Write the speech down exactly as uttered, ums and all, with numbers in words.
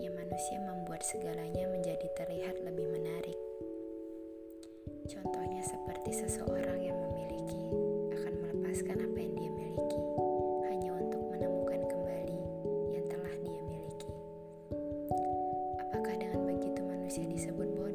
hebatnya manusia membuat segalanya menjadi terlihat lebih menarik. Contohnya seperti seseorang yang memiliki akan melepaskan apa yang dia miliki hanya untuk menemukan kembali yang telah dia miliki. Apakah dengan begitu manusia disebut bodoh?